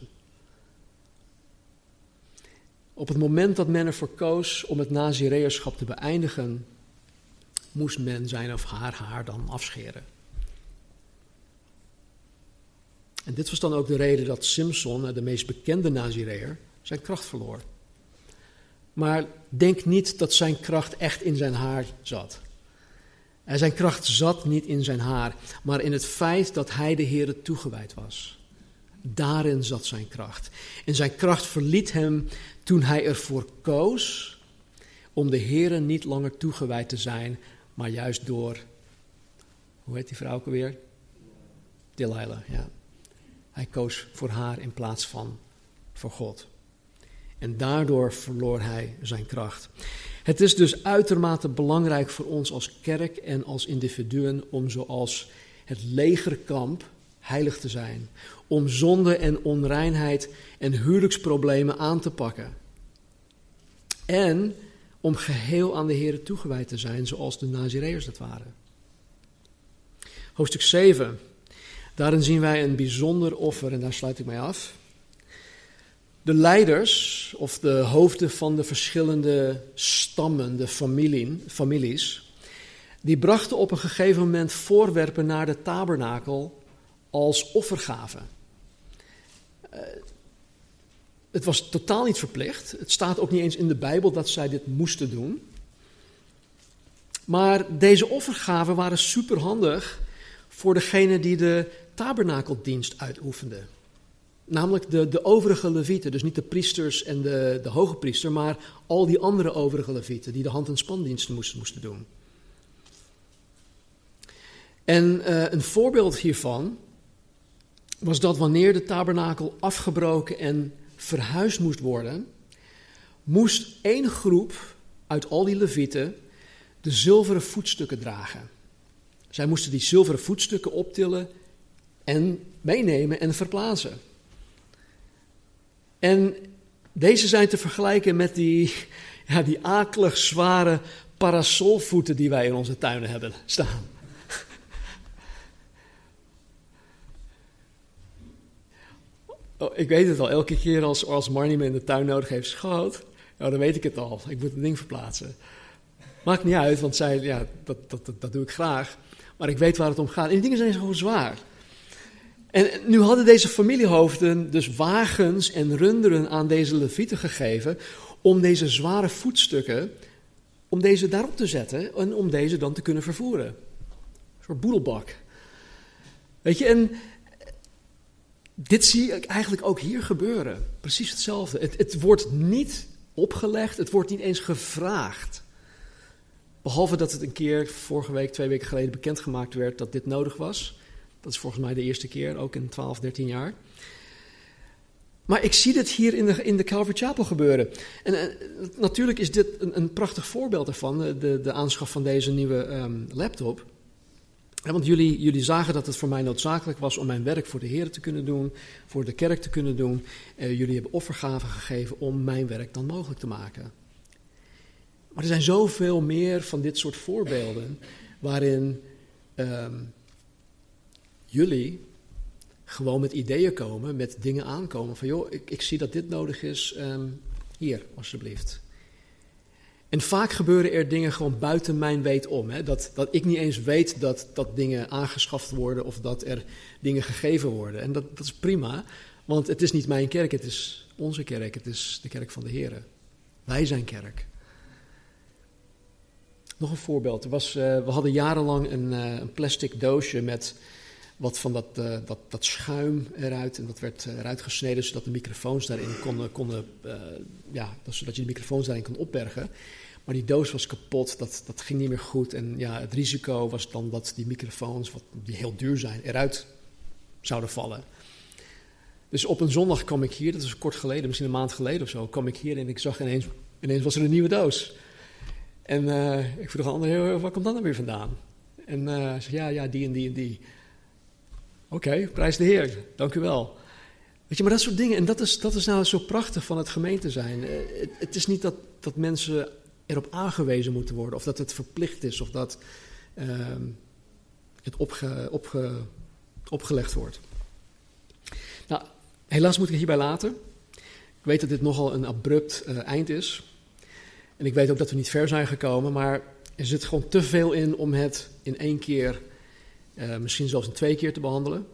Op het moment dat men ervoor koos om het nazireërschap te beëindigen, moest men zijn of haar haar dan afscheren. En dit was dan ook de reden dat Simson, de meest bekende nazireër, zijn kracht verloor. Maar denk niet dat zijn kracht echt in zijn haar zat. En zijn kracht zat niet in zijn haar, maar in het feit dat hij de Heere toegewijd was. Daarin zat zijn kracht. En zijn kracht verliet hem toen hij ervoor koos om de Heere niet langer toegewijd te zijn, maar juist door, hoe heet die vrouw ook alweer? Delilah, ja. Hij koos voor haar in plaats van voor God. En daardoor verloor hij zijn kracht. Het is dus uitermate belangrijk voor ons als kerk en als individuen om zoals het legerkamp heilig te zijn. Om zonde en onreinheid en huwelijksproblemen aan te pakken. En om geheel aan de Heere toegewijd te zijn zoals de Nazireërs dat waren. Hoofdstuk 7. Daarin zien wij een bijzonder offer en daar sluit ik mij af. De leiders, of de hoofden van de verschillende stammen, de families, die brachten op een gegeven moment voorwerpen naar de tabernakel als offergave. Het was totaal niet verplicht. Het staat ook niet eens in de Bijbel dat zij dit moesten doen. Maar deze offergaven waren superhandig voor degene die de tabernakeldienst uitoefende. Namelijk de overige levieten, dus niet de priesters en de hoge priester, maar al die andere overige levieten die de hand- en spandiensten moesten doen. En een voorbeeld hiervan was dat wanneer de tabernakel afgebroken en verhuisd moest worden, moest één groep uit al die levieten de zilveren voetstukken dragen. Zij moesten die zilveren voetstukken optillen en meenemen en verplaatsen. En deze zijn te vergelijken met die akelig zware parasolvoeten die wij in onze tuinen hebben staan. Oh, ik weet het al, elke keer als Marnie me in de tuin nodig heeft, schat, nou, dan weet ik het al, ik moet het ding verplaatsen. Maakt niet uit, want zij, ja, dat doe ik graag, maar ik weet waar het om gaat. En die dingen zijn gewoon zwaar. En nu hadden deze familiehoofden dus wagens en runderen aan deze levieten gegeven om deze zware voetstukken, om deze daarop te zetten en om deze dan te kunnen vervoeren. Een soort boedelbak. Weet je, en dit zie ik eigenlijk ook hier gebeuren. Precies hetzelfde. Het wordt niet opgelegd, het wordt niet eens gevraagd. Behalve dat het een keer, vorige week, 2 weken geleden bekendgemaakt werd dat dit nodig was. Dat is volgens mij de eerste keer, ook in 12, 13 jaar. Maar ik zie dit hier in de Calvary Chapel gebeuren. En natuurlijk is dit een prachtig voorbeeld daarvan, de aanschaf van deze nieuwe laptop. Want jullie zagen dat het voor mij noodzakelijk was om mijn werk voor de Heer te kunnen doen, voor de kerk te kunnen doen. Jullie hebben offergaven gegeven om mijn werk dan mogelijk te maken. Maar er zijn zoveel meer van dit soort voorbeelden waarin jullie gewoon met ideeën komen, met dingen aankomen. Van joh, ik zie dat dit nodig is, hier alsjeblieft. En vaak gebeuren er dingen gewoon buiten mijn weet om. Hè? Dat ik niet eens weet dat dingen aangeschaft worden of dat er dingen gegeven worden. En dat is prima, want het is niet mijn kerk, het is onze kerk. Het is de kerk van de Heere. Wij zijn kerk. Nog een voorbeeld. We hadden jarenlang een plastic doosje met wat van dat schuim eruit. En dat werd eruit gesneden zodat de microfoons daarin zodat je de microfoons daarin kon opbergen. Maar die doos was kapot, dat ging niet meer goed. En ja, het risico was dan dat die microfoons, die heel duur zijn, eruit zouden vallen. Dus op een zondag kwam ik hier, dat is kort geleden, misschien een maand geleden of zo, kwam ik hier en ik zag ineens was er een nieuwe doos. En ik vroeg aan de ander, waar komt dat nou weer vandaan? En hij zei, ja, die en die en die. Oké, prijs de Heer, dank u wel. Weet je, maar dat soort dingen, en dat is nou zo prachtig van het gemeente zijn. Het is niet dat mensen erop aangewezen moeten worden, of dat het verplicht is, of dat het opgelegd wordt. Nou, helaas moet ik het hierbij laten. Ik weet dat dit nogal een abrupt eind is. En ik weet ook dat we niet ver zijn gekomen, maar er zit gewoon te veel in om het in één keer, misschien zelfs in twee keer te behandelen.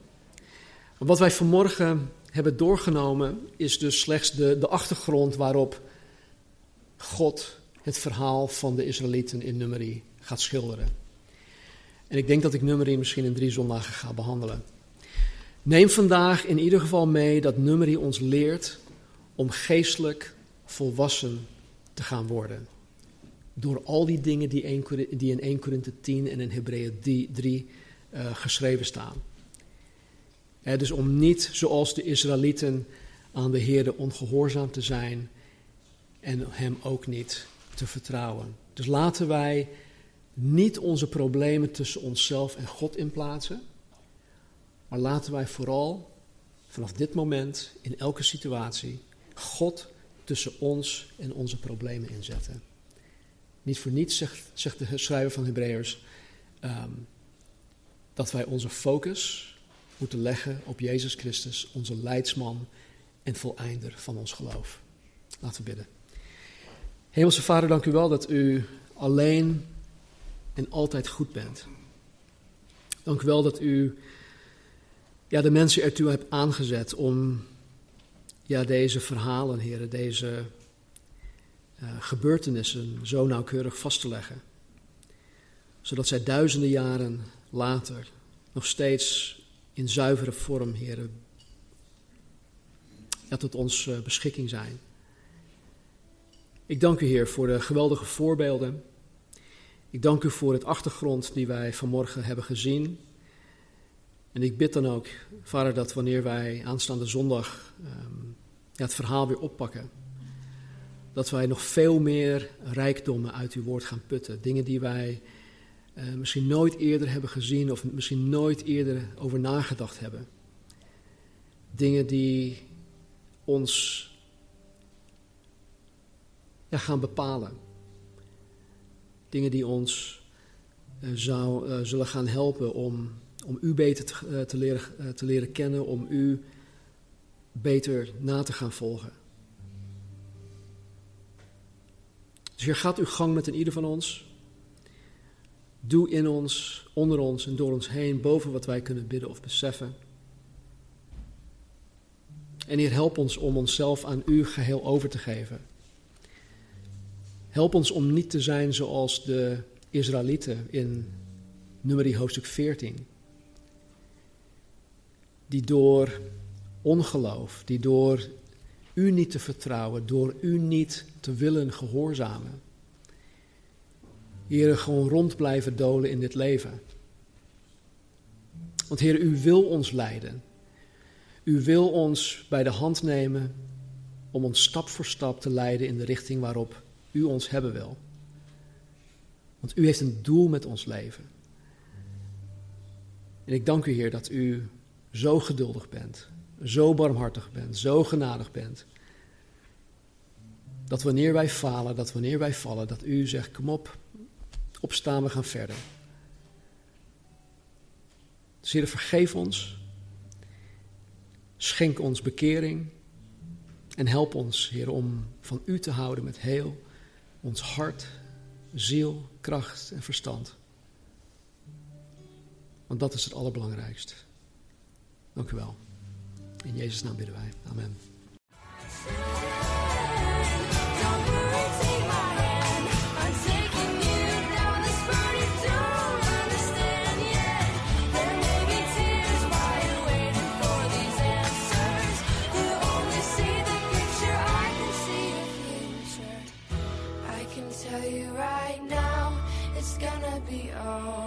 Maar wat wij vanmorgen hebben doorgenomen is dus slechts de achtergrond waarop God het verhaal van de Israëlieten in Numeri gaat schilderen. En ik denk dat ik Numeri misschien in 3 zondagen ga behandelen. Neem vandaag in ieder geval mee dat Numeri ons leert om geestelijk volwassen te gaan worden. Door al die dingen die in 1 Korinthe 10 en in Hebreeën 3 geschreven staan. Dus om niet zoals de Israëlieten aan de Heere ongehoorzaam te zijn en hem ook niet te vertrouwen. Dus laten wij niet onze problemen tussen onszelf en God inplaatsen, maar laten wij vooral vanaf dit moment in elke situatie God tussen ons en onze problemen inzetten. Niet voor niets zegt de schrijver van Hebreeërs dat wij onze focus moeten leggen op Jezus Christus, onze leidsman en voleinder van ons geloof. Laten we bidden. Hemelse Vader, dank u wel dat u alleen en altijd goed bent. Dank u wel dat u de mensen ertoe hebt aangezet om deze verhalen, heren, deze gebeurtenissen zo nauwkeurig vast te leggen. Zodat zij duizenden jaren later nog steeds in zuivere vorm, heren, tot ons beschikking zijn. Ik dank u, Heer, voor de geweldige voorbeelden. Ik dank u voor het achtergrond die wij vanmorgen hebben gezien. En ik bid dan ook, Vader, dat wanneer wij aanstaande zondag het verhaal weer oppakken, dat wij nog veel meer rijkdommen uit uw woord gaan putten. Dingen die wij misschien nooit eerder hebben gezien of misschien nooit eerder over nagedacht hebben. Dingen die ons gaan bepalen. Dingen die ons zullen gaan helpen om u beter te leren kennen, om u beter na te gaan volgen. Dus hier gaat uw gang met een ieder van ons. Doe in ons, onder ons en door ons heen, boven wat wij kunnen bidden of beseffen. En Heer, help ons om onszelf aan u geheel over te geven. Help ons om niet te zijn zoals de Israëlieten in Numeri hoofdstuk 14. Die door ongeloof, die door u niet te vertrouwen, door u niet te willen gehoorzamen, Heer, gewoon rond blijven dolen in dit leven. Want Heer, u wil ons leiden. U wil ons bij de hand nemen om ons stap voor stap te leiden in de richting waarop u ons hebben wil. Want u heeft een doel met ons leven. En ik dank u, Heer, dat u zo geduldig bent, zo barmhartig bent, zo genadig bent. Dat wanneer wij falen, dat wanneer wij vallen, dat u zegt, kom op, opstaan, we gaan verder. Dus Heer, vergeef ons. Schenk ons bekering. En help ons, Heer, om van u te houden met heel ons hart, ziel, kracht en verstand. Want dat is het allerbelangrijkste. Dank u wel. In Jezus' naam bidden wij. Amen. Tell you right now, it's gonna be all